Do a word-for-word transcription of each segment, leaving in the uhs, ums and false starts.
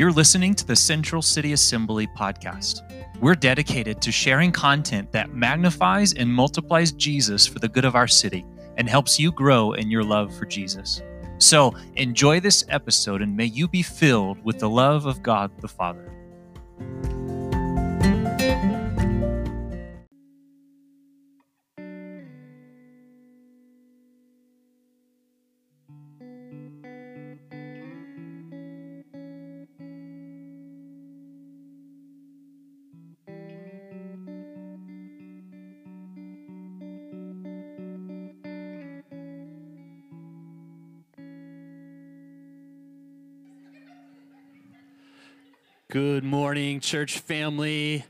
You're listening to the Central City Assembly podcast. We're dedicated to sharing content that magnifies and multiplies Jesus for the good of our city and helps you grow in your love for Jesus. So enjoy this episode, and may you be filled with the love of God the Father. Good morning, church family.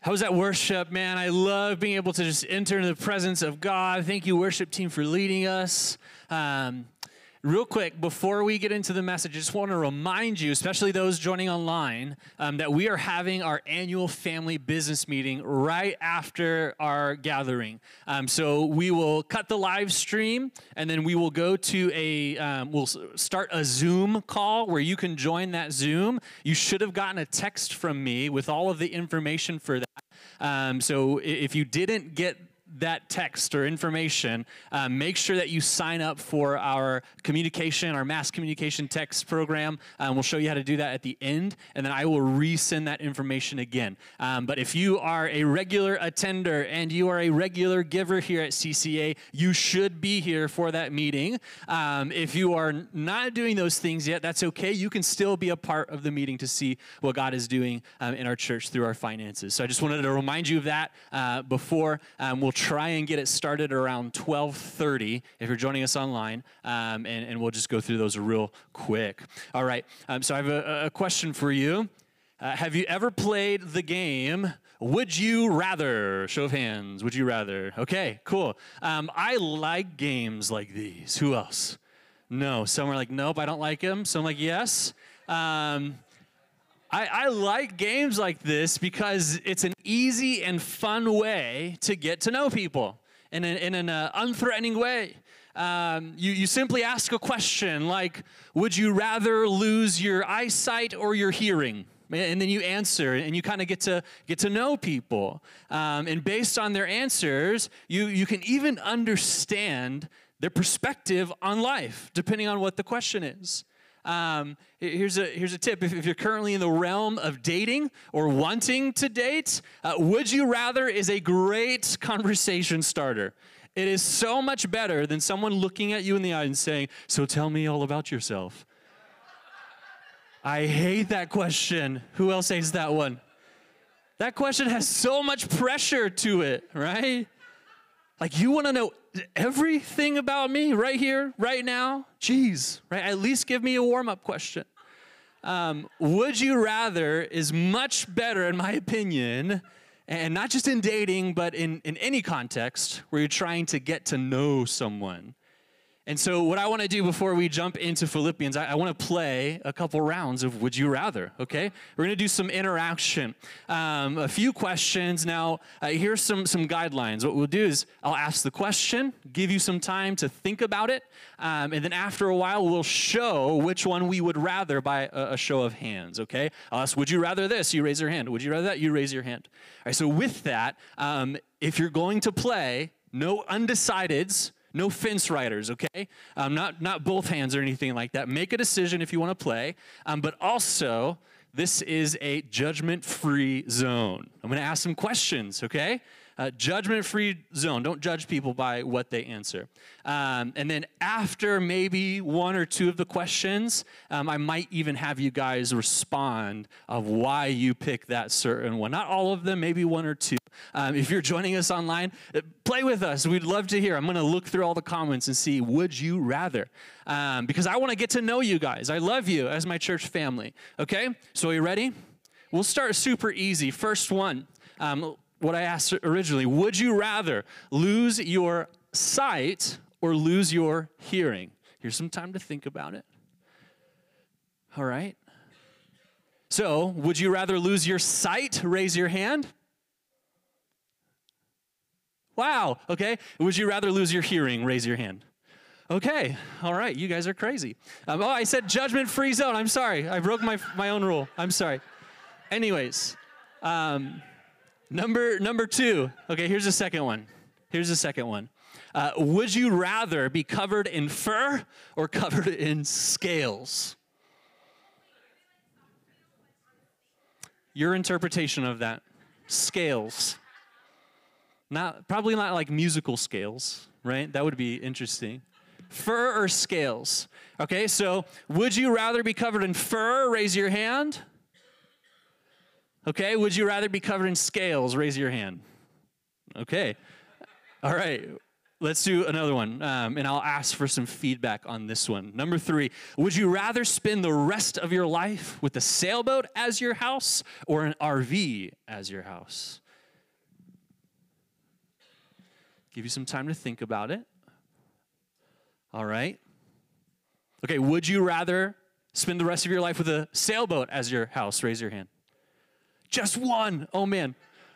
How was that worship, man? I love being able to just enter into the presence of God. Thank you, worship team, for leading us. Um, real quick, before we get into the message, I just want to remind you, especially those joining online, um, that we are having our annual family business meeting right after our gathering. Um, so we will cut the live stream, and then we will go to a, um, we'll start a Zoom call where you can join that Zoom. You should have gotten a text from me with all of the information for that. Um, so if you didn't get that text or information, uh, make sure that you sign up for our communication, our mass communication text program. Um, we'll show you how to do that at the end, and then I will resend that information again. Um, but if you are a regular attender and you are a regular giver here at C C A, you should be here for that meeting. Um, if you are not doing those things yet, that's okay. You can still be a part of the meeting to see what God is doing um, in our church through our finances. So I just wanted to remind you of that uh, before um, we'll try and get it started around twelve thirty if you're joining us online, um, and, and we'll just go through those real quick. All right, um, so I have a, a question for you. Uh, have you ever played the game, Would You Rather? Show of hands, would you rather? Okay, cool. Um, I like games like these. Who else? No, some are like, nope, I don't like them. Some like, yes. Um, I, I like games like this because it's an easy and fun way to get to know people in an, in an uh, unthreatening way. Um, you, you simply ask a question like, would you rather lose your eyesight or your hearing? And then you answer, and you kind of get to get to know people. Um, and based on their answers, you, you can even understand their perspective on life, depending on what the question is. Um, here's a here's a tip. If, if you're currently in the realm of dating or wanting to date, uh, Would You Rather is a great conversation starter. It is so much better than someone looking at you in the eye and saying, so tell me all about yourself. I hate that question. Who else hates that one? That question has so much pressure to it, right? Like, you want to know everything about me right here, right now? Jeez, right? At least give me a warm-up question. Um, would you rather is much better, in my opinion, and not just in dating, but in, in any context where you're trying to get to know someone. And so what I want to do before we jump into Philippians, I, I want to play a couple rounds of Would You Rather, okay? We're going to do some interaction, um, a few questions. Now, uh, here's some, some guidelines. What we'll do is I'll ask the question, give you some time to think about it, um, and then after a while, we'll show which one we would rather by a, a show of hands, okay? I'll ask, would you rather this? You raise your hand. Would you rather that? You raise your hand. All right, so with that, um, if you're going to play, no undecideds. No fence riders, okay? Um, not, not both hands or anything like that. Make a decision if you want to play. Um, but also, this is a judgment-free zone. I'm going to ask some questions, okay? Uh, judgment-free zone. Don't judge people by what they answer. Um, and then after maybe one or two of the questions, um, I might even have you guys respond of why you pick that certain one. Not all of them, maybe one or two. Um, if you're joining us online, play with us. We'd love to hear. I'm going to look through all the comments and see, would you rather? Um, because I want to get to know you guys. I love you as my church family, okay? So are you ready? We'll start super easy. First one. Um, What I asked originally, would you rather lose your sight or lose your hearing? Here's some time to think about it. All right. So, would you rather lose your sight? Raise your hand. Wow. Okay. Would you rather lose your hearing? Raise your hand. Okay, all right, you guys are crazy. Um, oh, I said judgment-free zone. I'm sorry. I broke my my own rule. I'm sorry. Anyways, um, number number two. Okay, here's the second one. Here's the second one. Uh, would you rather be covered in fur or covered in scales? Your interpretation of that. Scales. Not probably not like musical scales, right? That would be interesting. Fur or scales? Okay, so would you rather be covered in fur? Raise your hand. Okay, would you rather be covered in scales? Raise your hand. Okay. All right, let's do another one, um, and I'll ask for some feedback on this one. Number three, would you rather spend the rest of your life with a sailboat as your house or an R V as your house? Give you some time to think about it. All right. Okay, would you rather spend the rest of your life with a sailboat as your house? Raise your hand. Just one. Oh, man.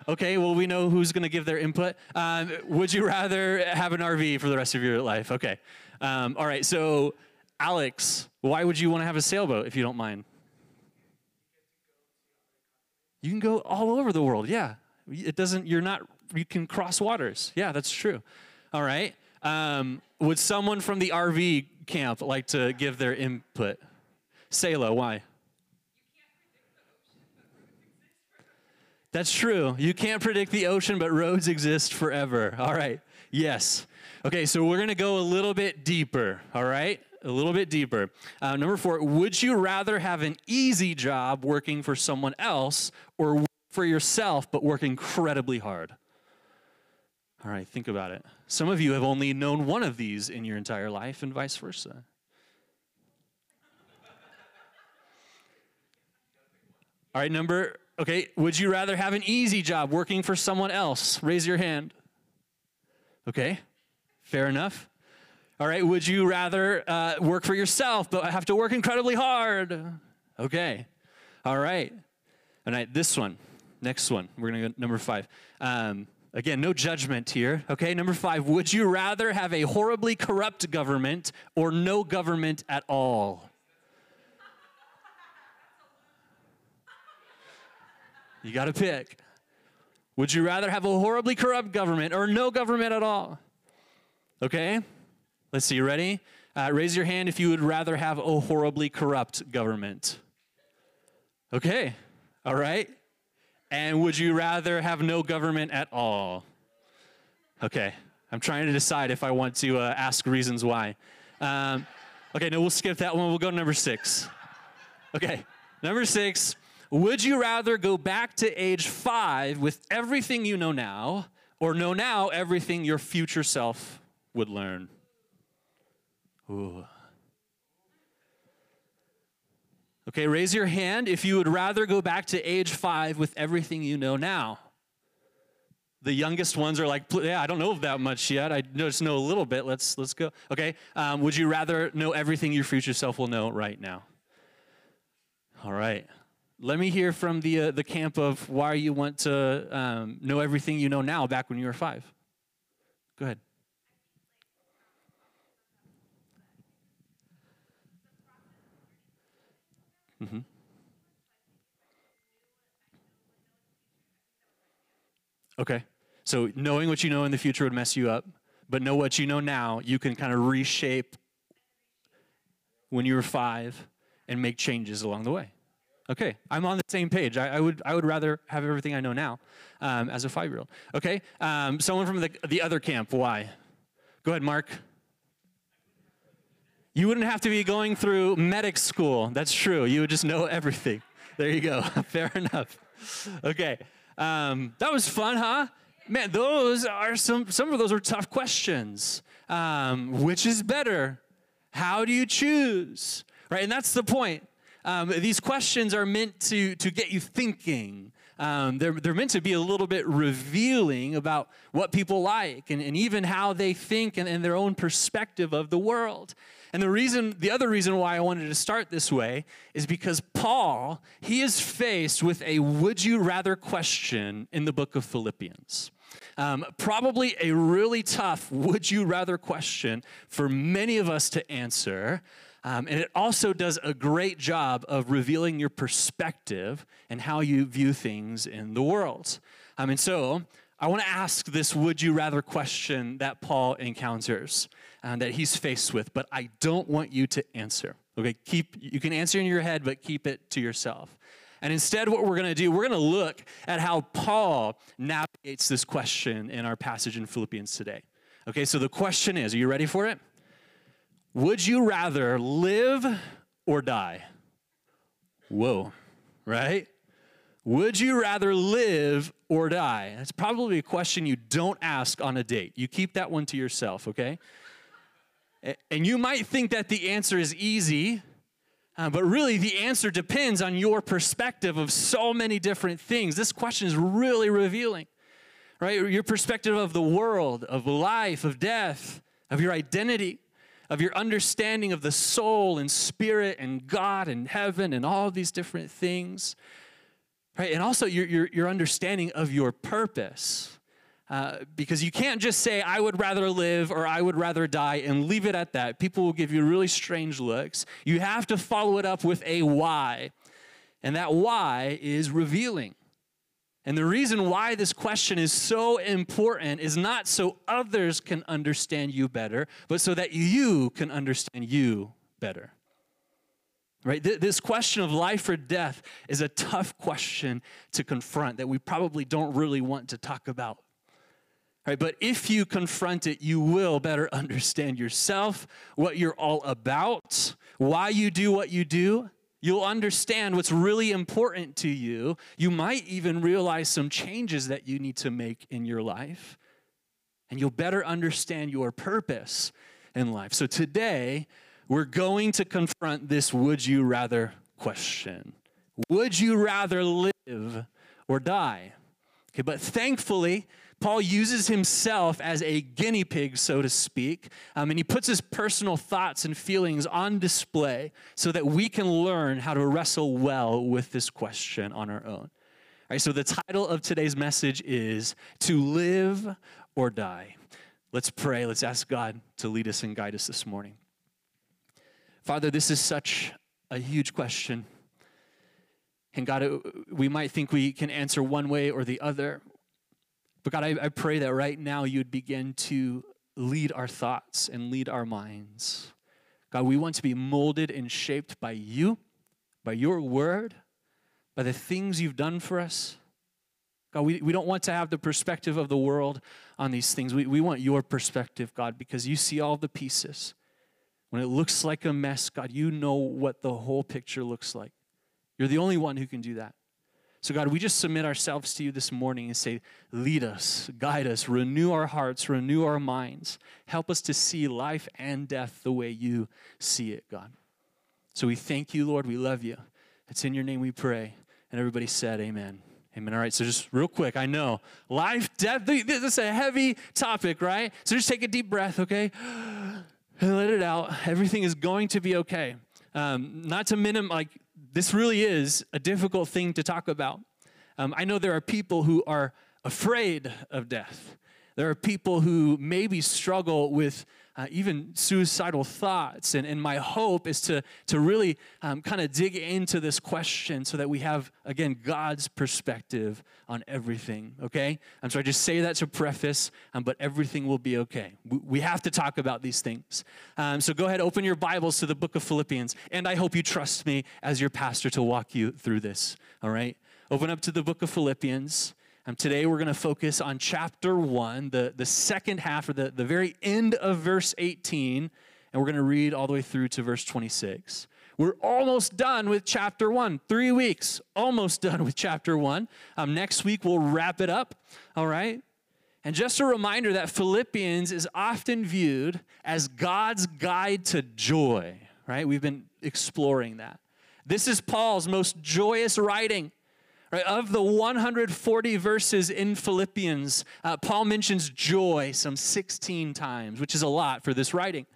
Okay, well, we know who's going to give their input. Um, would you rather have an R V for the rest of your life? Okay. Um, all right, so, Alex, why would you want to have a sailboat, if you don't mind? You can go all over the world, yeah. It doesn't, you're not, you can cross waters. Yeah, that's true. All right. Um, would someone from the R V camp like to give their input? Sayla, why? That's true. You can't predict the ocean, but roads exist forever. All right. Yes. Okay, so we're going to go a little bit deeper. All right? A little bit deeper. Uh, number four, would you rather have an easy job working for someone else or work for yourself but work incredibly hard? All right, think about it. Some of you have only known one of these in your entire life and vice versa. All right, number... Okay, would you rather have an easy job working for someone else? Raise your hand. Okay, fair enough. All right, would you rather uh, work for yourself but have to work incredibly hard? Okay, all right. All right, this one, next one. We're going to go number five. Um, again, no judgment here. Okay, number five, would you rather have a horribly corrupt government or no government at all? You got to pick. Would you rather have a horribly corrupt government or no government at all? Okay. Let's see. Ready? Uh, raise your hand if you would rather have a horribly corrupt government. Okay. All right. And would you rather have no government at all? Okay. I'm trying to decide if I want to uh, ask reasons why. Um, okay. No, we'll skip that one. We'll go to number six. Okay. Number six. Would you rather go back to age five with everything you know now or know now everything your future self would learn? Ooh. Okay, raise your hand if you would rather go back to age five with everything you know now. The youngest ones are like, yeah, I don't know that much yet. I just know a little bit. Let's, let's go. Okay, um, would you rather know everything your future self will know right now? All right. Let me hear from the uh, the camp of why you want to um, know everything you know now back when you were five. Go ahead. Mm-hmm. Okay. So knowing what you know in the future would mess you up, but know what you know now, you can kind of reshape when you were five and make changes along the way. Okay, I'm on the same page. I, I would I would rather have everything I know now um, as a five-year-old. Okay, um, someone from the, the other camp, why? Go ahead, Mark. You wouldn't have to be going through medic school. That's true. You would just know everything. There you go. Fair enough. Okay, um, that was fun, huh? Man, those are some, some of those are tough questions. Um, which is better? How do you choose? Right, and that's the point. Um, these questions are meant to, to get you thinking. Um, they're, they're meant to be a little bit revealing about what people like and, and even how they think and, and their own perspective of the world. And the reason, the other reason why I wanted to start this way is because Paul, he is faced with a would you rather question in the book of Philippians. Um, probably a really tough would you rather question for many of us to answer. Um, and it also does a great job of revealing your perspective and how you view things in the world. Um, and so I want to ask this would you rather question that Paul encounters and um, that he's faced with, but I don't want you to answer. Okay, keep you can answer in your head, but keep it to yourself. And instead, what we're going to do, we're going to look at how Paul navigates this question in our passage in Philippians today. Okay, so the question is, are you ready for it? Would you rather live or die? Whoa, right? Would you rather live or die? That's probably a question you don't ask on a date. You keep that one to yourself, okay? And you might think that the answer is easy, Uh, but really, the answer depends on your perspective of so many different things. This question is really revealing, right? Your perspective of the world, of life, of death, of your identity, of your understanding of the soul and spirit and God and heaven and all these different things, right? And also your, your, your understanding of your purpose, uh, because you can't just say, I would rather live or I would rather die and leave it at that. People will give you really strange looks. You have to follow it up with a why, and that why is revealing. And the reason why this question is so important is not so others can understand you better, but so that you can understand you better. Right? This question of life or death is a tough question to confront that we probably don't really want to talk about. Right, but if you confront it, you will better understand yourself, what you're all about, why you do what you do. You'll understand what's really important to you. You might even realize some changes that you need to make in your life, and you'll better understand your purpose in life. So today, we're going to confront this would you rather question. Would you rather live or die? Okay, but thankfully, Paul uses himself as a guinea pig, so to speak, um, and he puts his personal thoughts and feelings on display so that we can learn how to wrestle well with this question on our own. All right, so the title of today's message is To Live or Die. Let's pray. Let's ask God to lead us and guide us this morning. Father, this is such a huge question. And God, it, we might think we can answer one way or the other. But God, I, I pray that right now you would begin to lead our thoughts and lead our minds. God, we want to be molded and shaped by you, by your word, by the things you've done for us. God, we, we don't want to have the perspective of the world on these things. We, we want your perspective, God, because you see all the pieces. When it looks like a mess, God, you know what the whole picture looks like. You're the only one who can do that. So God, we just submit ourselves to you this morning and say, lead us, guide us, renew our hearts, renew our minds. Help us to see life and death the way you see it, God. So we thank you, Lord. We love you. It's in your name we pray. And everybody said amen. Amen. All right, so just real quick, I know, life, death, this is a heavy topic, right? So just take a deep breath, okay? And let it out. Everything is going to be okay. Um, not to minimize, like, this really is a difficult thing to talk about. Um, I know there are people who are afraid of death. There are people who maybe struggle with uh, even suicidal thoughts. And, and my hope is to, to really um, kind of dig into this question so that we have, again, God's perspective on everything, okay? I'm sorry, just say that to preface, um, but everything will be okay. We, we have to talk about these things. Um, so go ahead, open your Bibles to the book of Philippians, and I hope you trust me as your pastor to walk you through this, all right? Open up to the book of Philippians. Um, today, we're going to focus on chapter one, the, the second half, or the, the very end of verse eighteen, and we're going to read all the way through to verse twenty-six. We're almost done with chapter one, three weeks, almost done with chapter one. Um, next week, we'll wrap it up, all right? And just a reminder that Philippians is often viewed as God's guide to joy, right? We've been exploring that. This is Paul's most joyous writing. Right, of the one hundred forty verses in Philippians, uh, Paul mentions joy some sixteen times, which is a lot for this writing.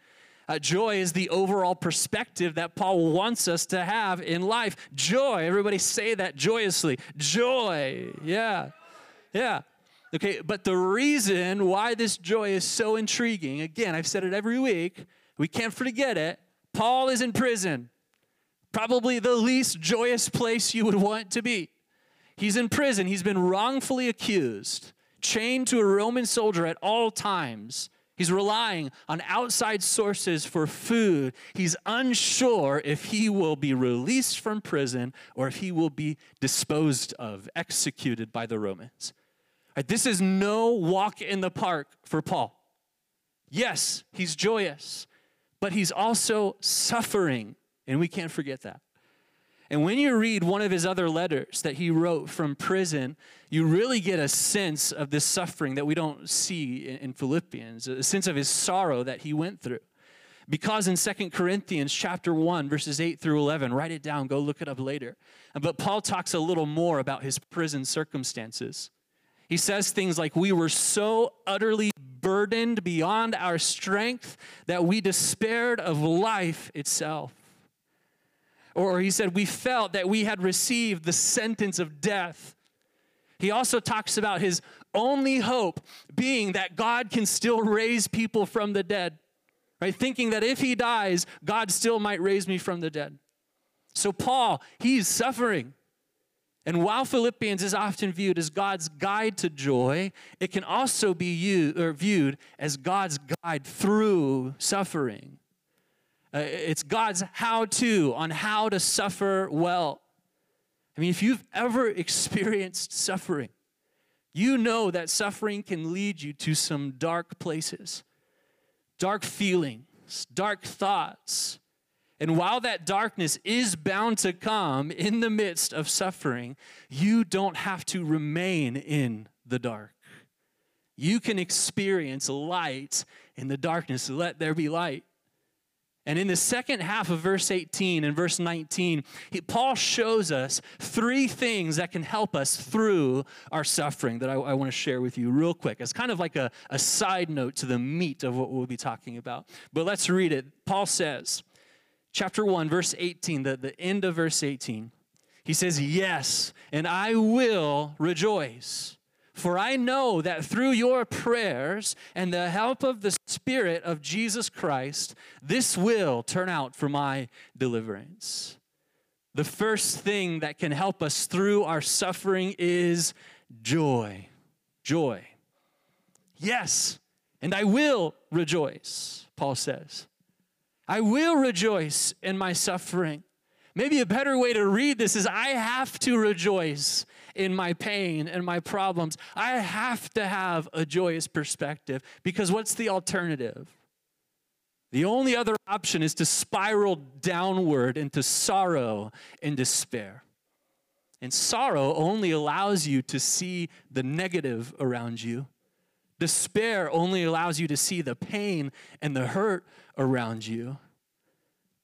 Uh, joy is the overall perspective that Paul wants us to have in life. Joy, everybody say that joyously. Joy, yeah, yeah. Okay, but the reason why this joy is so intriguing, again, I've said it every week, we can't forget it. Paul is in prison, probably the least joyous place you would want to be. He's in prison. He's been wrongfully accused, chained to a Roman soldier at all times. He's relying on outside sources for food. He's unsure if he will be released from prison or if he will be disposed of, executed by the Romans. Right, this is no walk in the park for Paul. Yes, he's joyous, but he's also suffering, and we can't forget that. And when you read one of his other letters that he wrote from prison, you really get a sense of this suffering that we don't see in, in Philippians, a sense of his sorrow that he went through. Because in Second Corinthians chapter one, verses eight through eleven, write it down, go look it up later. But Paul talks a little more about his prison circumstances. He says things like, we were so utterly burdened beyond our strength that we despaired of life itself. Or he said, we felt that we had received the sentence of death. He also talks about his only hope being that God can still raise people from the dead, right? Thinking that if he dies, God still might raise me from the dead. So Paul, he's suffering. And while Philippians is often viewed as God's guide to joy, it can also be used, or viewed as God's guide through suffering. Uh, it's God's how-to on how to suffer well. I mean, if you've ever experienced suffering, you know that suffering can lead you to some dark places, dark feelings, dark thoughts. And while that darkness is bound to come in the midst of suffering, you don't have to remain in the dark. You can experience light in the darkness. Let there be light. And in the second half of verse eighteen and verse nineteen, he, Paul shows us three things that can help us through our suffering that I, I want to share with you real quick. It's kind of like a, a side note to the meat of what we'll be talking about. But let's read it. Paul says, chapter one, verse eighteen, the, the end of verse eighteen, he says, yes, and I will rejoice, for I know that through your prayers and the help of the Spirit of Jesus Christ, this will turn out for my deliverance. The first thing that can help us through our suffering is joy. Joy. Yes, and I will rejoice, Paul says. I will rejoice in my suffering. Maybe a better way to read this is I have to rejoice in my pain and my problems. I have to have a joyous perspective because what's the alternative? The only other option is to spiral downward into sorrow and despair. And sorrow only allows you to see the negative around you. Despair only allows you to see the pain and the hurt around you.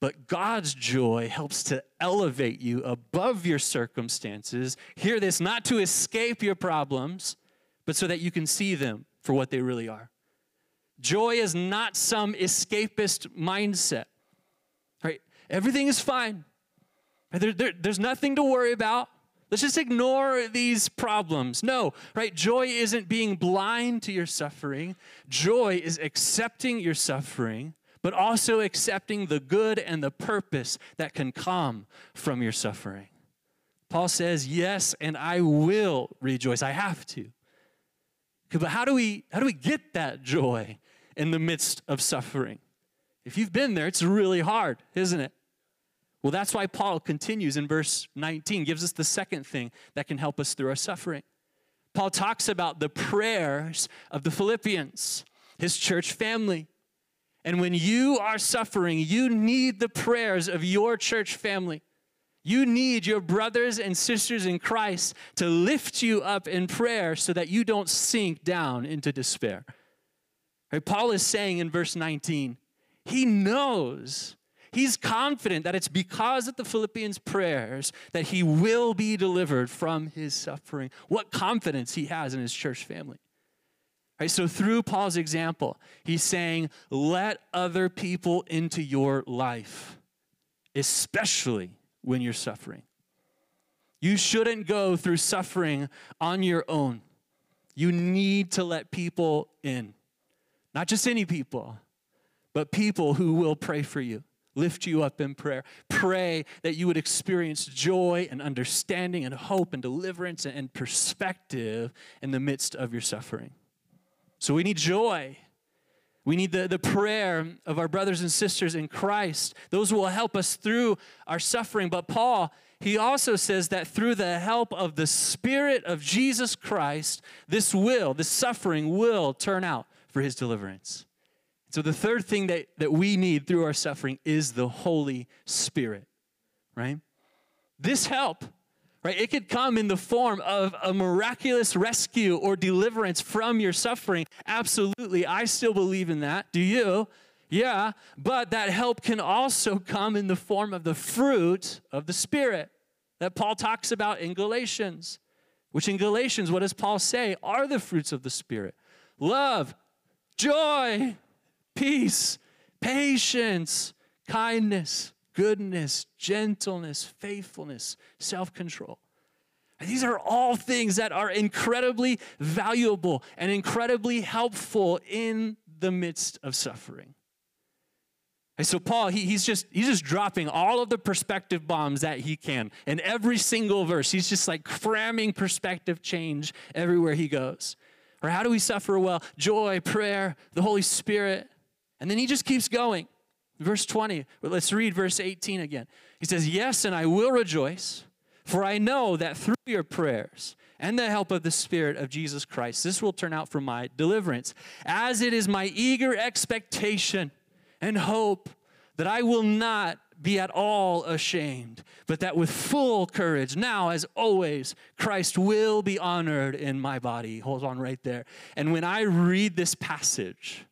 But God's joy helps to elevate you above your circumstances. Hear this, not to escape your problems, but so that you can see them for what they really are. Joy is not some escapist mindset, right? Everything is fine. There, there, there's nothing to worry about. Let's just ignore these problems. No, right? Joy isn't being blind to your suffering. Joy is accepting your suffering, but also accepting the good and the purpose that can come from your suffering. Paul says, yes, and I will rejoice. I have to. But how do we, how do we get that joy in the midst of suffering? If you've been there, it's really hard, isn't it? Well, that's why Paul continues in verse nineteen, gives us the second thing that can help us through our suffering. Paul talks about the prayers of the Philippians, his church family. And when you are suffering, you need the prayers of your church family. You need your brothers and sisters in Christ to lift you up in prayer so that you don't sink down into despair. Right? Paul is saying in verse nineteen, he knows. He's confident that it's because of the Philippians' prayers that he will be delivered from his suffering. What confidence he has in his church family. Right, so through Paul's example, he's saying, let other people into your life, especially when you're suffering. You shouldn't go through suffering on your own. You need to let people in. Not just any people, but people who will pray for you, lift you up in prayer. Pray that you would experience joy and understanding and hope and deliverance and perspective in the midst of your suffering. So we need joy. We need the, the prayer of our brothers and sisters in Christ. Those will help us through our suffering. But Paul, he also says that through the help of the Spirit of Jesus Christ, this will, this suffering will turn out for his deliverance. So the third thing that, that we need through our suffering is the Holy Spirit, right? This help, right? It could come in the form of a miraculous rescue or deliverance from your suffering. Absolutely. I still believe in that. Do you? Yeah. But that help can also come in the form of the fruit of the Spirit that Paul talks about in Galatians, which in Galatians, what does Paul say are the fruits of the Spirit? Love, joy, peace, patience, kindness, goodness, gentleness, faithfulness, self-control. These are all things that are incredibly valuable and incredibly helpful in the midst of suffering. And so Paul, he, he's, just, he's just dropping all of the perspective bombs that he can. In every single verse, he's just like cramming perspective change everywhere he goes. Or how do we suffer well? Joy, prayer, the Holy Spirit. And then he just keeps going. Verse twenty, let's read verse eighteen again. He says, yes, and I will rejoice, for I know that through your prayers and the help of the Spirit of Jesus Christ, this will turn out for my deliverance, as it is my eager expectation and hope that I will not be at all ashamed, but that with full courage, now as always, Christ will be honored in my body. Hold on right there. And when I read this passage,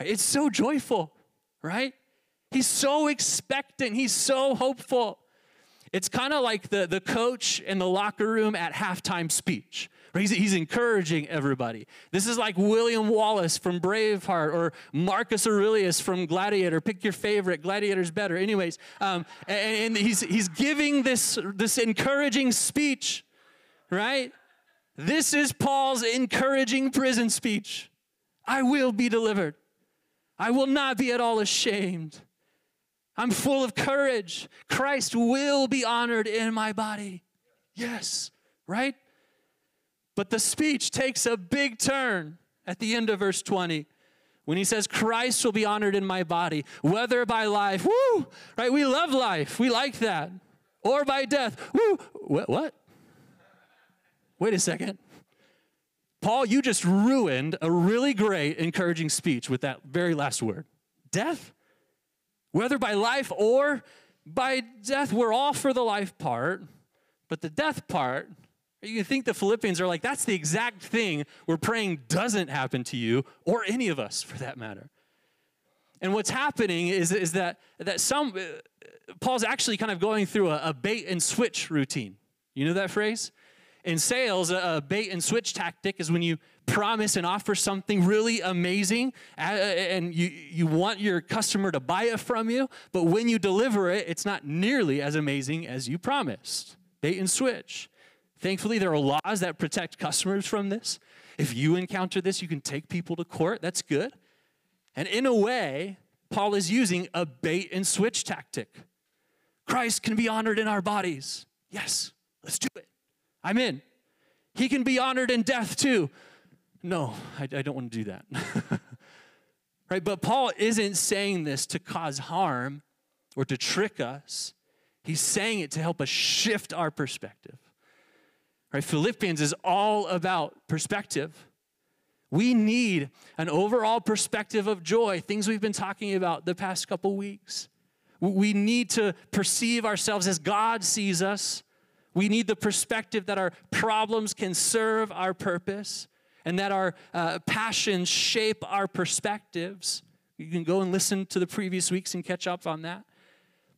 it's so joyful, right? He's so expectant. He's so hopeful. It's kind of like the, the coach in the locker room at halftime speech. Right? He's, he's encouraging everybody. This is like William Wallace from Braveheart or Marcus Aurelius from Gladiator. Pick your favorite. Gladiator's better. Anyways, um, and, and he's, he's giving this, this encouraging speech, right? This is Paul's encouraging prison speech. I will be delivered. I will not be at all ashamed. I'm full of courage. Christ will be honored in my body. Yes, right? But the speech takes a big turn at the end of verse twenty when he says, Christ will be honored in my body, whether by life, woo, right? We love life. We like that. Or by death, woo. What? What? Wait a second. Paul, you just ruined a really great encouraging speech with that very last word. Death? Whether by life or by death, we're all for the life part, but the death part, you think the Philippians are like, that's the exact thing we're praying doesn't happen to you or any of us for that matter. And what's happening is, is that, that some, uh, Paul's actually kind of going through a, a bait and switch routine. You know that phrase? In sales, a bait and switch tactic is when you promise and offer something really amazing and you, you want your customer to buy it from you, but when you deliver it, it's not nearly as amazing as you promised. Bait and switch. Thankfully, there are laws that protect customers from this. If you encounter this, you can take people to court. That's good. And in a way, Paul is using a bait and switch tactic. Christ can be honored in our bodies. Yes, let's do it. I'm in. He can be honored in death too. No, I, I don't want to do that. Right? But Paul isn't saying this to cause harm or to trick us. He's saying it to help us shift our perspective. Right? Philippians is all about perspective. We need an overall perspective of joy, things we've been talking about the past couple weeks. We need to perceive ourselves as God sees us. We need the perspective that our problems can serve our purpose and that our uh, passions shape our perspectives. You can go and listen to the previous weeks and catch up on that.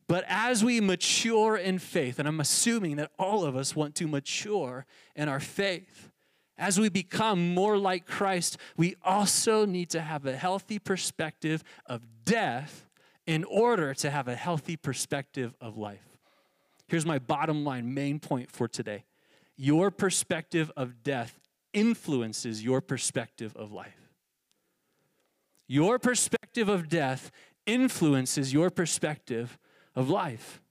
But as we mature in faith, and I'm assuming that all of us want to mature in our faith, as we become more like Christ, we also need to have a healthy perspective of death in order to have a healthy perspective of life. Here's my bottom line main point for today. Your perspective of death influences your perspective of life. Your perspective of death influences your perspective of life.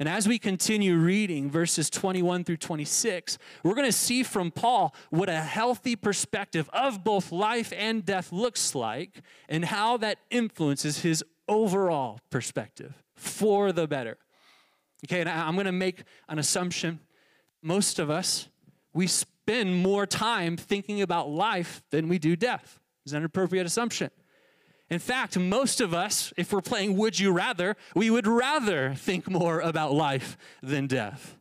And as we continue reading verses twenty-one through twenty-six, we're going to see from Paul what a healthy perspective of both life and death looks like and how that influences his overall perspective for the better. Okay, and I'm going to make an assumption. Most of us, we spend more time thinking about life than we do death. Is that an appropriate assumption? In fact, most of us, if we're playing Would You Rather, we would rather think more about life than death.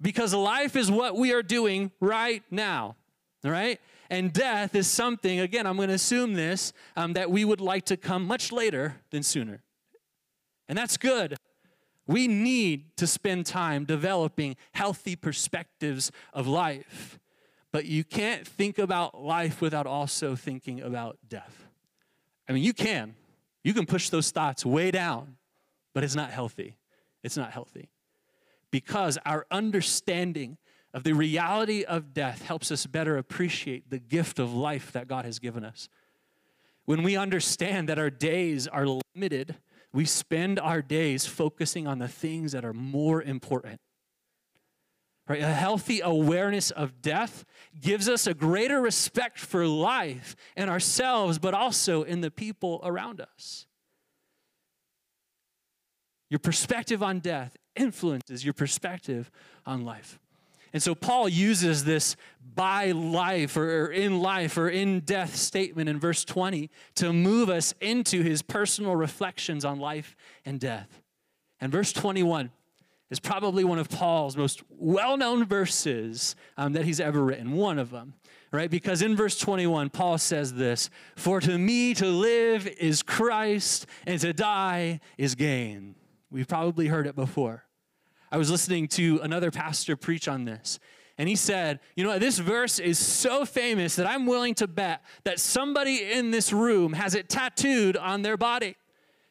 Because life is what we are doing right now, all right? And death is something, again, I'm going to assume this, um, that we would like to come much later than sooner. And that's good. We need to spend time developing healthy perspectives of life. But you can't think about life without also thinking about death. I mean, you can. You can push those thoughts way down, but it's not healthy. It's not healthy. Because our understanding of the reality of death helps us better appreciate the gift of life that God has given us. When we understand that our days are limited, we spend our days focusing on the things that are more important. Right? A healthy awareness of death gives us a greater respect for life and ourselves, but also in the people around us. Your perspective on death influences your perspective on life. And so Paul uses this by life or in life or in death statement in verse twenty to move us into his personal reflections on life and death. And verse twenty-one is probably one of Paul's most well-known verses um, that he's ever written, one of them, right? Because in verse twenty-one, Paul says this, "For to me to live is Christ, and to die is gain." We've probably heard it before. I was listening to another pastor preach on this, and he said, you know, this verse is so famous that I'm willing to bet that somebody in this room has it tattooed on their body.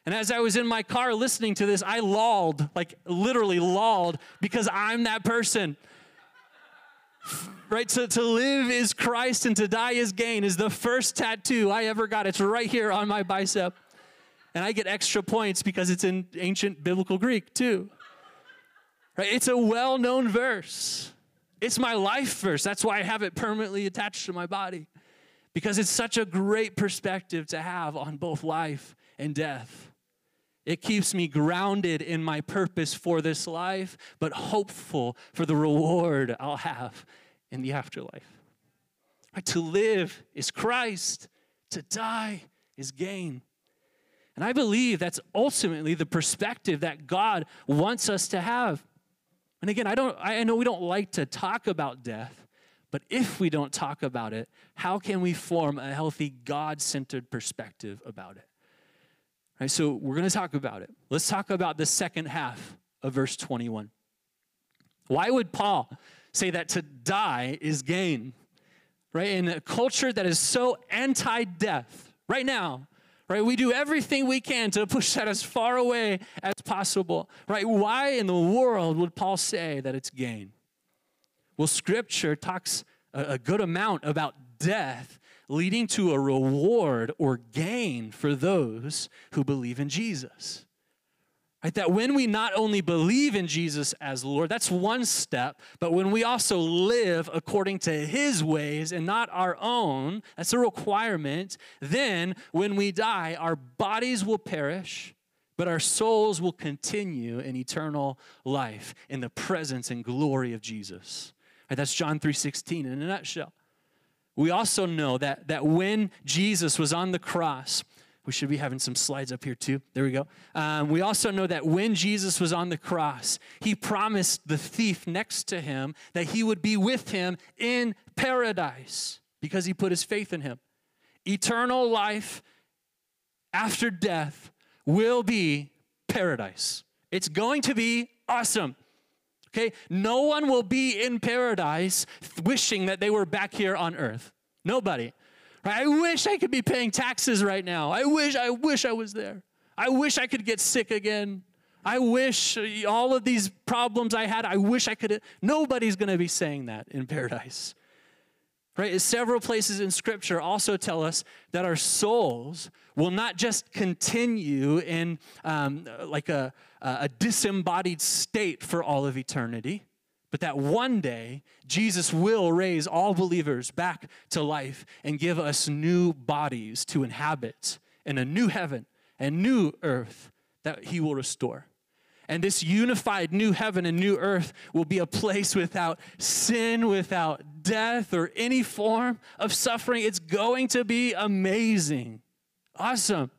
And as I was in my car listening to this, I lolled, like literally lolled, because I'm that person. Right? So to live is Christ and to die is gain is the first tattoo I ever got. It's right here on my bicep. And I get extra points because it's in ancient biblical Greek too. Right? It's a well-known verse. It's my life verse. That's why I have it permanently attached to my body. Because it's such a great perspective to have on both life and death. It keeps me grounded in my purpose for this life, but hopeful for the reward I'll have in the afterlife. Right, to live is Christ, to die is gain. And I believe that's ultimately the perspective that God wants us to have. And again, I don't, I know we don't like to talk about death, but if we don't talk about it, how can we form a healthy God-centered perspective about it? Right, so we're going to talk about it. Let's talk about the second half of verse twenty-one. Why would Paul say that to die is gain? Right, in a culture that is so anti-death right now, right, we do everything we can to push that as far away as possible. Right, why in the world would Paul say that it's gain? Well, Scripture talks a good amount about death leading to a reward or gain for those who believe in Jesus. Right? That when we not only believe in Jesus as Lord, that's one step, but when we also live according to his ways and not our own, that's a requirement, then when we die, our bodies will perish, but our souls will continue in eternal life in the presence and glory of Jesus. Right? That's John three sixteen in a nutshell. We also know that, that when Jesus was on the cross, we should be having some slides up here too. There we go. Um, we also know that when Jesus was on the cross, he promised the thief next to him that he would be with him in paradise because he put his faith in him. Eternal life after death will be paradise. It's going to be awesome. Okay, no one will be in paradise wishing that they were back here on earth. Nobody. Right? I wish I could be paying taxes right now. I wish, I wish I was there. I wish I could get sick again. I wish all of these problems I had, I wish I could. Nobody's going to be saying that in paradise. Right? Several places in Scripture also tell us that our souls will not just continue in um, like a, a disembodied state for all of eternity, but that one day Jesus will raise all believers back to life and give us new bodies to inhabit in a new heaven and new earth that he will restore. And this unified new heaven and new earth will be a place without sin, without death, or any form of suffering. It's going to be amazing. Awesome.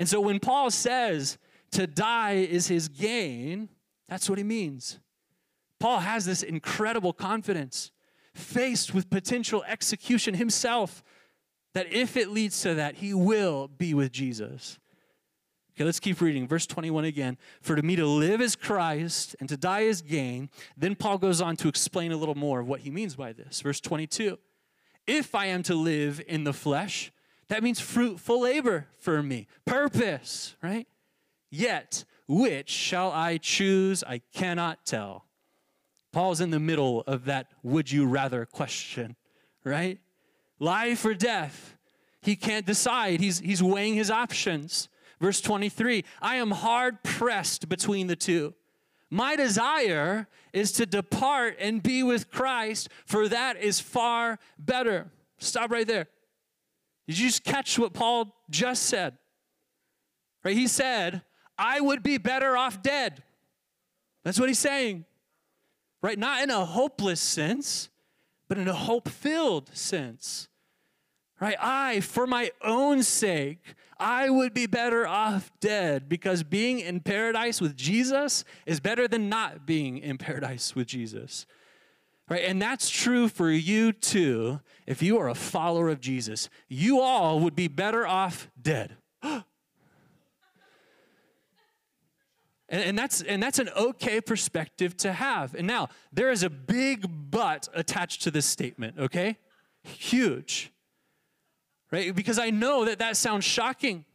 And so when Paul says to die is his gain, that's what he means. Paul has this incredible confidence, faced with potential execution himself, that if it leads to that, he will be with Jesus. Okay, let's keep reading. Verse twenty-one again. For to me to live is Christ, and to die is gain. Then Paul goes on to explain a little more of what he means by this. Verse twenty-two. If I am to live in the flesh, that means fruitful labor for me. Purpose, right? Yet, which shall I choose? I cannot tell. Paul's in the middle of that would you rather question, right? Life or death. He can't decide. He's, he's weighing his options. Verse twenty-three, I am hard pressed between the two. My desire is to depart and be with Christ, for that is far better. Stop right there. Did you just catch what Paul just said? Right? He said, I would be better off dead. That's what he's saying. Right? Not in a hopeless sense, but in a hope-filled sense. Right? I, for my own sake, I would be better off dead, because being in paradise with Jesus is better than not being in paradise with Jesus. Right? And that's true for you too. If you are a follower of Jesus, you all would be better off dead. And that's, and that's an okay perspective to have. And now, there is a big but attached to this statement, okay? Huge, right? Because I know that that sounds shocking,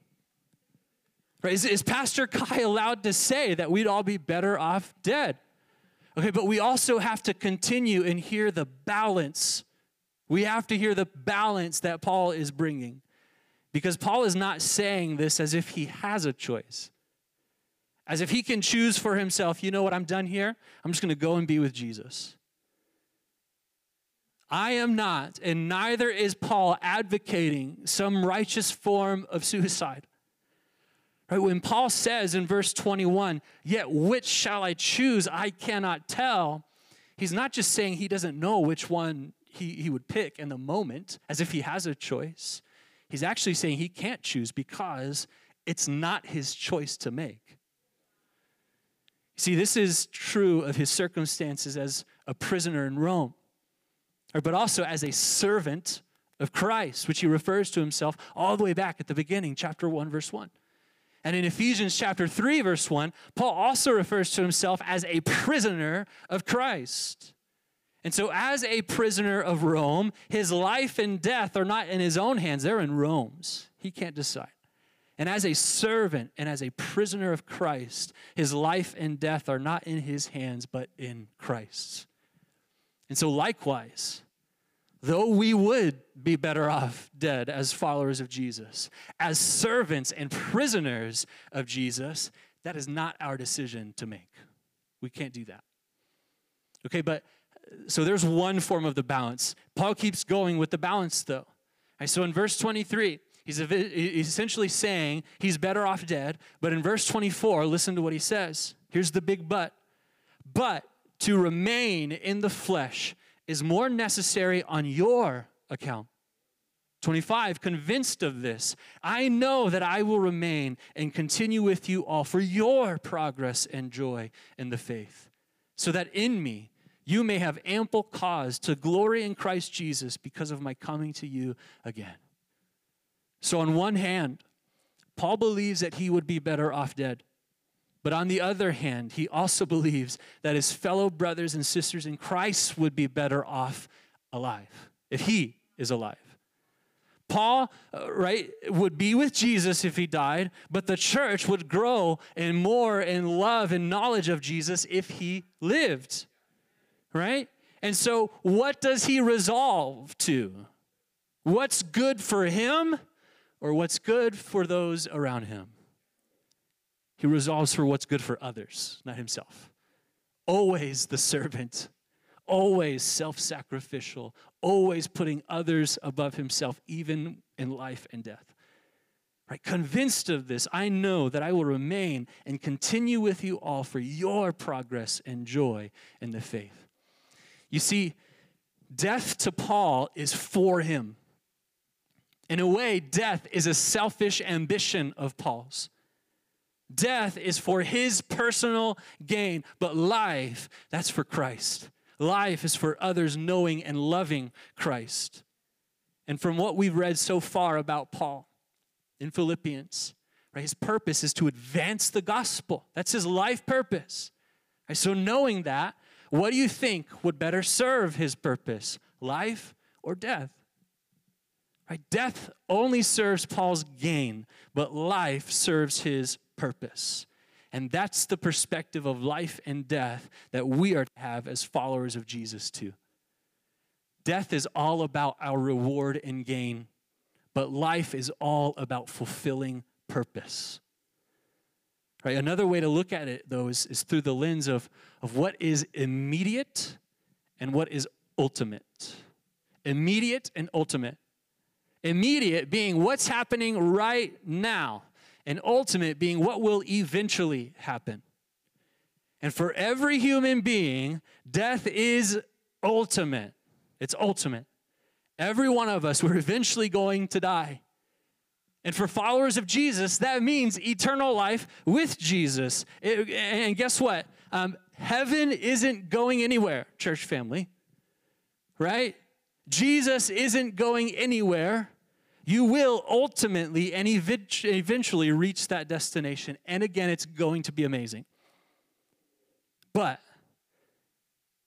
right? Is, is Pastor Kai allowed to say that we'd all be better off dead? Okay, but we also have to continue and hear the balance. We have to hear the balance that Paul is bringing, because Paul is not saying this as if he has a choice. As if he can choose for himself, you know what, I'm done here. I'm just going to go and be with Jesus. I am not, and neither is Paul, advocating some righteous form of suicide. Right? When Paul says in verse twenty-one, yet which shall I choose? I cannot tell. He's not just saying he doesn't know which one he, he would pick in the moment, as if he has a choice. He's actually saying he can't choose, because it's not his choice to make. See, this is true of his circumstances as a prisoner in Rome, but also as a servant of Christ, which he refers to himself all the way back at the beginning, chapter one, verse one. And in Ephesians chapter three, verse one, Paul also refers to himself as a prisoner of Christ. And so as a prisoner of Rome, his life and death are not in his own hands. They're in Rome's. He can't decide. And as a servant and as a prisoner of Christ, his life and death are not in his hands, but in Christ's. And so likewise, though we would be better off dead as followers of Jesus, as servants and prisoners of Jesus, that is not our decision to make. We can't do that. Okay, but so there's one form of the balance. Paul keeps going with the balance, though. All right, so in verse twenty-three, he's essentially saying he's better off dead. But in verse twenty-four, listen to what he says. Here's the big but. But to remain in the flesh is more necessary on your account. twenty-five, convinced of this, I know that I will remain and continue with you all for your progress and joy in the faith, so that in me you may have ample cause to glory in Christ Jesus because of my coming to you again. So on one hand, Paul believes that he would be better off dead. But on the other hand, he also believes that his fellow brothers and sisters in Christ would be better off alive, if he is alive. Paul, uh, right, would be with Jesus if he died, but the church would grow in more in love and knowledge of Jesus if he lived, right? And so what does he resolve to? What's good for him or what's good for those around him? He resolves for what's good for others, not himself. Always the servant, always self-sacrificial, always putting others above himself, even in life and death. Right? Convinced of this, I know that I will remain and continue with you all for your progress and joy in the faith. You see, death to Paul is for him. In a way, death is a selfish ambition of Paul's. Death is for his personal gain, but life, that's for Christ. Life is for others knowing and loving Christ. And from what we've read so far about Paul in Philippians, right, his purpose is to advance the gospel. That's his life purpose. Right, so knowing that, what do you think would better serve his purpose, life or death? Right, death only serves Paul's gain, but life serves his purpose. And that's the perspective of life and death that we are to have as followers of Jesus too. Death is all about our reward and gain, but life is all about fulfilling purpose. Right? Another way to look at it, though, is, is through the lens of, of what is immediate and what is ultimate. Immediate and ultimate. Immediate being what's happening right now. And ultimate being what will eventually happen. And for every human being, death is ultimate. It's ultimate. Every one of us, we're eventually going to die. And for followers of Jesus, that means eternal life with Jesus. It, and guess what? Um, heaven isn't going anywhere, church family. Right? Jesus isn't going anywhere. You will ultimately and eventually reach that destination. And again, it's going to be amazing. But,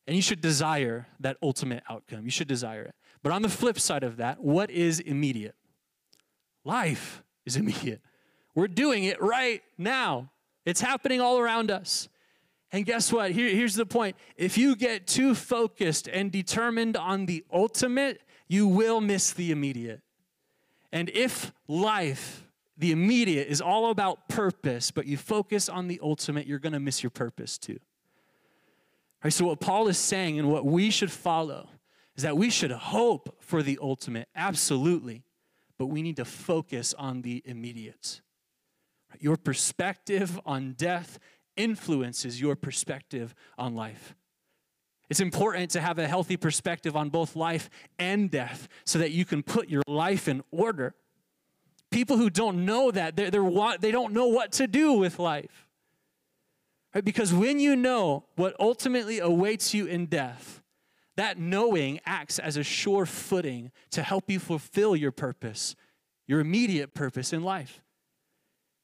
and you should desire that ultimate outcome. You should desire it. But on the flip side of that, what is immediate? Life is immediate. We're doing it right now. It's happening all around us. And guess what? Here, here's the point. If you get too focused and determined on the ultimate, you will miss the immediate. And if life, the immediate, is all about purpose, but you focus on the ultimate, you're going to miss your purpose too. All right, so what Paul is saying and what we should follow is that we should hope for the ultimate, absolutely, but we need to focus on the immediate. Right, your perspective on death influences your perspective on life. It's important to have a healthy perspective on both life and death so that you can put your life in order. People who don't know that, they're, they're, they don't know what to do with life. Right? Because when you know what ultimately awaits you in death, that knowing acts as a sure footing to help you fulfill your purpose, your immediate purpose in life.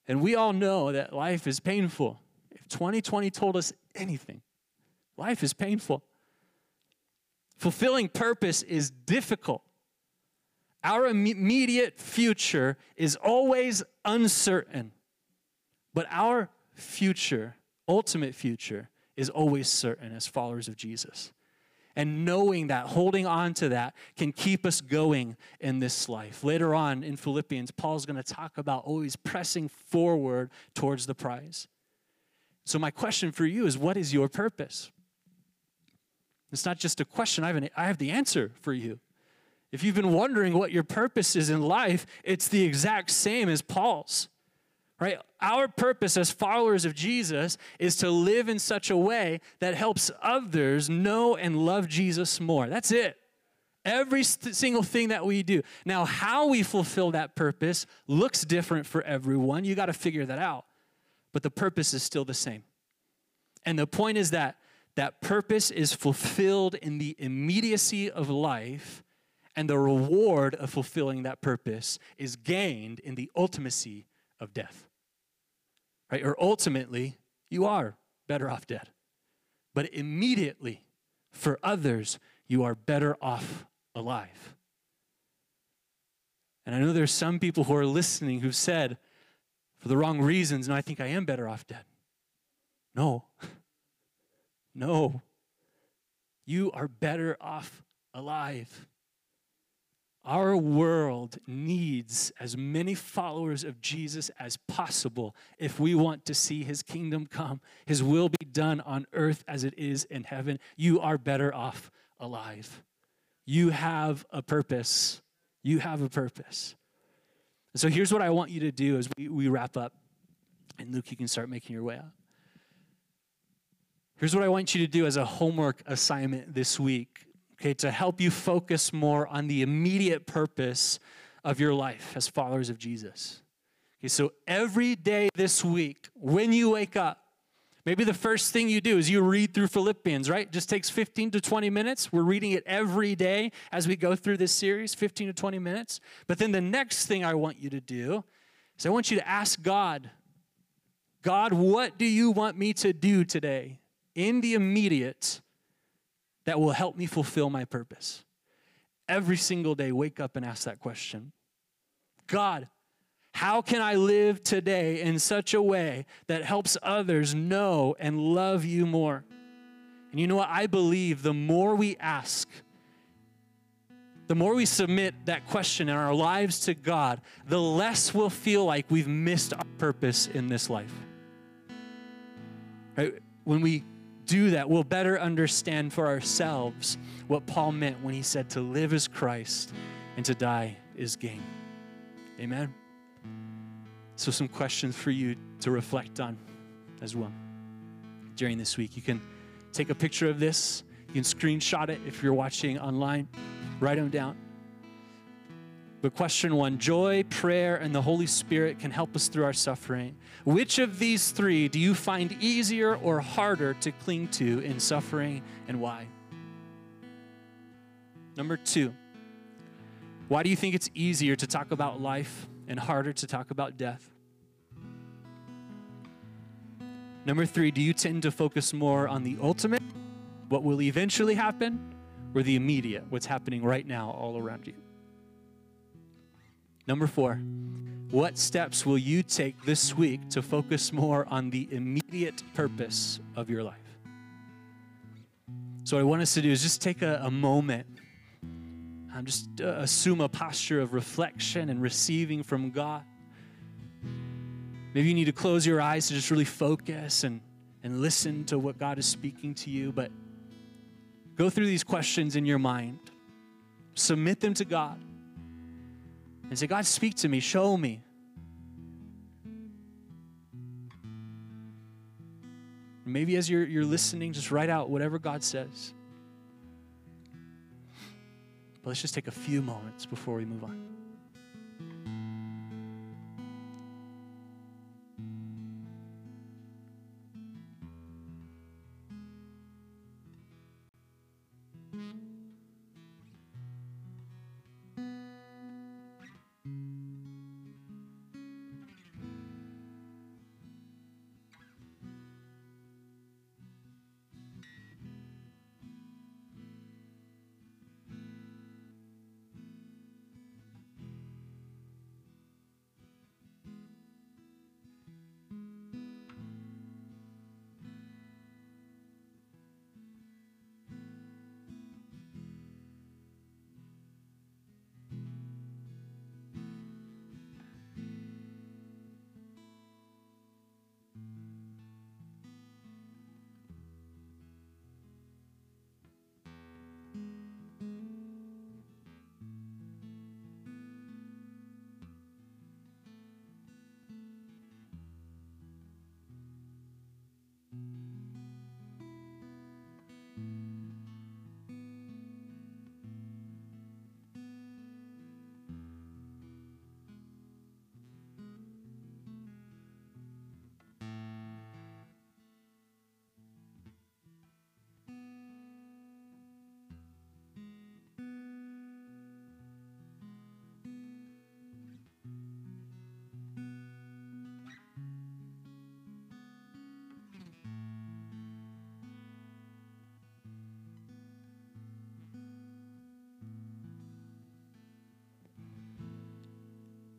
And we all know that life is painful. If twenty twenty told us anything, life is painful. Fulfilling purpose is difficult. Our immediate future is always uncertain, but our future, ultimate future, is always certain as followers of Jesus. And knowing that, holding on to that, can keep us going in this life. Later on in Philippians, Paul's going to talk about always pressing forward towards the prize. So my question for you is, what is your purpose? It's not just a question. I have, an, I have the answer for you. If you've been wondering what your purpose is in life, it's the exact same as Paul's, right? Our purpose as followers of Jesus is to live in such a way that helps others know and love Jesus more. That's it. Every st- single thing that we do. Now, how we fulfill that purpose looks different for everyone. You got to figure that out. But the purpose is still the same. And the point is that that purpose is fulfilled in the immediacy of life, and the reward of fulfilling that purpose is gained in the ultimacy of death. Right? Or ultimately, you are better off dead. But immediately, for others, you are better off alive. And I know there's some people who are listening who've said, for the wrong reasons, and I think I am better off dead. No. No. You are better off alive. Our world needs as many followers of Jesus as possible if we want to see his kingdom come, his will be done on earth as it is in heaven. You are better off alive. You have a purpose. You have a purpose. And so here's what I want you to do as we, we wrap up. And Luke, you can start making your way up. Here's what I want you to do as a homework assignment this week, okay, to help you focus more on the immediate purpose of your life as followers of Jesus. Okay, so every day this week, when you wake up, maybe the first thing you do is you read through Philippians, right? It just takes fifteen to twenty minutes. We're reading it every day as we go through this series, fifteen to twenty minutes. But then the next thing I want you to do is I want you to ask God, God, what do you want me to do today in the immediate that will help me fulfill my purpose? Every single day, wake up and ask that question. God, how can I live today in such a way that helps others know and love you more? And you know what? I believe the more we ask, the more we submit that question in our lives to God, the less we'll feel like we've missed our purpose in this life. Right? When we do that, we'll better understand for ourselves what Paul meant when he said to live is Christ and to die is gain. Amen? So some questions for you to reflect on as well during this week. You can take a picture of this. You can screenshot it if you're watching online. Write them down. But question one, joy, prayer, and the Holy Spirit can help us through our suffering. Which of these three do you find easier or harder to cling to in suffering, and why? Number two, why do you think it's easier to talk about life and harder to talk about death? Number three, do you tend to focus more on the ultimate, what will eventually happen, or the immediate, what's happening right now all around you? Number four, what steps will you take this week to focus more on the immediate purpose of your life? So what I want us to do is just take a, a moment, um, just uh, assume a posture of reflection and receiving from God. Maybe you need to close your eyes to just really focus and, and listen to what God is speaking to you, but go through these questions in your mind. Submit them to God. And say, God, speak to me, show me. Maybe as you're, you're listening, just write out whatever God says. But let's just take a few moments before we move on.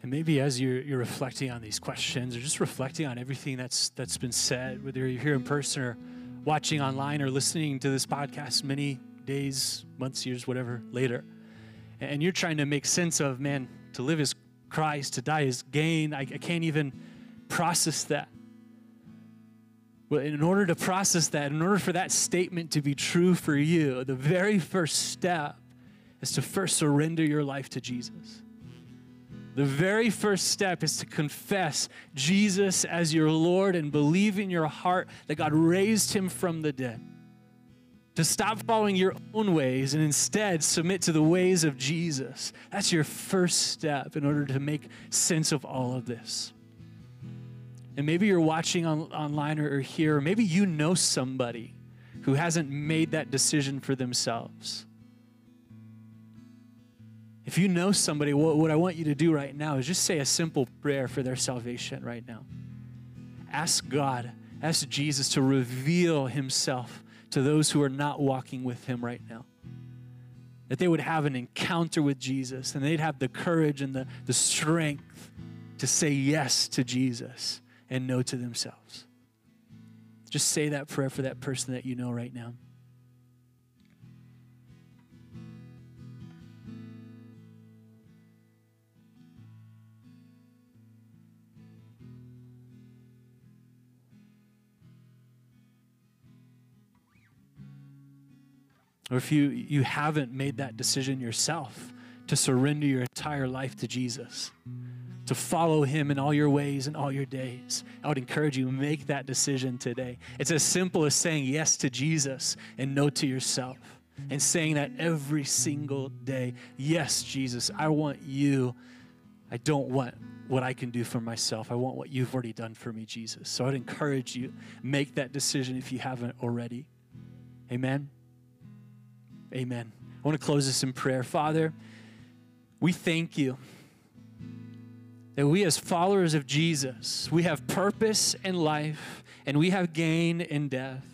Maybe as you're, you're reflecting on these questions or just reflecting on everything that's that's been said, whether you're here in person or watching online or listening to this podcast many days, months, years, whatever, later. And you're trying to make sense of, man, to live is Christ, to die is gain. I, I can't even process that. Well, in order to process that, in order for that statement to be true for you, the very first step is to first surrender your life to Jesus. The very first step is to confess Jesus as your Lord and believe in your heart that God raised him from the dead. To stop following your own ways and instead submit to the ways of Jesus. That's your first step in order to make sense of all of this. And maybe you're watching on, online or, or here, or maybe you know somebody who hasn't made that decision for themselves. If you know somebody, what, what I want you to do right now is just say a simple prayer for their salvation right now. Ask God, ask Jesus to reveal himself to those who are not walking with him right now. That they would have an encounter with Jesus and they'd have the courage and the, the strength to say yes to Jesus and no to themselves. Just say that prayer for that person that you know right now. Or if you, you haven't made that decision yourself to surrender your entire life to Jesus, to follow him in all your ways and all your days, I would encourage you, make that decision today. It's as simple as saying yes to Jesus and no to yourself, and saying that every single day. Yes, Jesus, I want you. I don't want what I can do for myself. I want what you've already done for me, Jesus. So I'd encourage you, make that decision if you haven't already. Amen. Amen. I want to close this in prayer. Father, we thank you that we as followers of Jesus, we have purpose in life and we have gain in death.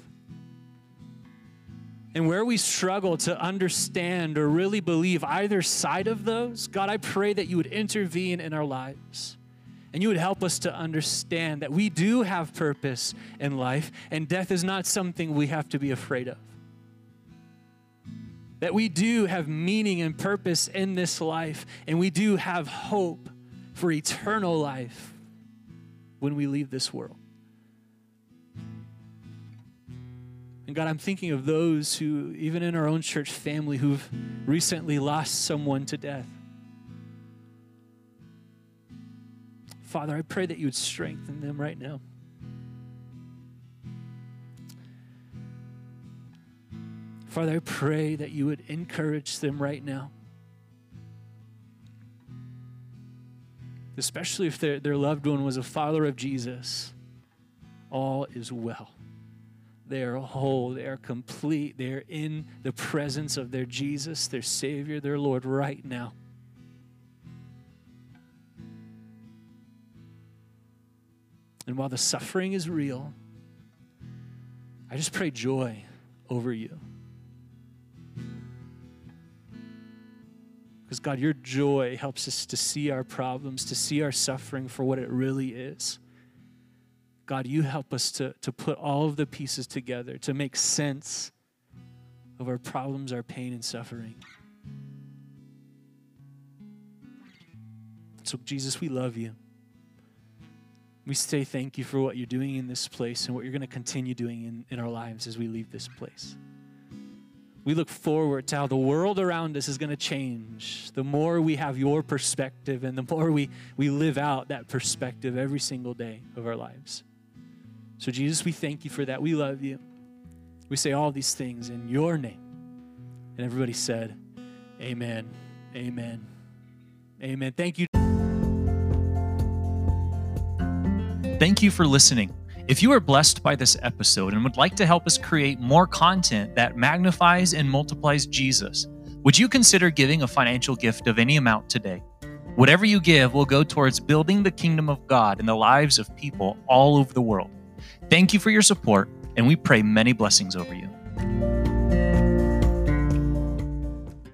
And where we struggle to understand or really believe either side of those, God, I pray that you would intervene in our lives and you would help us to understand that we do have purpose in life and death is not something we have to be afraid of. That we do have meaning and purpose in this life and we do have hope for eternal life when we leave this world. And God, I'm thinking of those who, even in our own church family, who've recently lost someone to death. Father, I pray that you would strengthen them right now. Father, I pray that you would encourage them right now. Especially if their, their loved one was a follower of Jesus, all is well. They are whole, they are complete, they are in the presence of their Jesus, their Savior, their Lord right now. And while the suffering is real, I just pray joy over you. Because, God, your joy helps us to see our problems, to see our suffering for what it really is. God, you help us to, to put all of the pieces together, to make sense of our problems, our pain, and suffering. So, Jesus, we love you. We say thank you for what you're doing in this place and what you're going to continue doing in, in our lives as we leave this place. We look forward to how the world around us is going to change. The more we have your perspective and the more we, we live out that perspective every single day of our lives. So, Jesus, we thank you for that. We love you. We say all these things in your name. And everybody said, amen, amen, amen. Thank you. Thank you for listening. If you are blessed by this episode and would like to help us create more content that magnifies and multiplies Jesus, would you consider giving a financial gift of any amount today? Whatever you give will go towards building the kingdom of God in the lives of people all over the world. Thank you for your support, and we pray many blessings over you.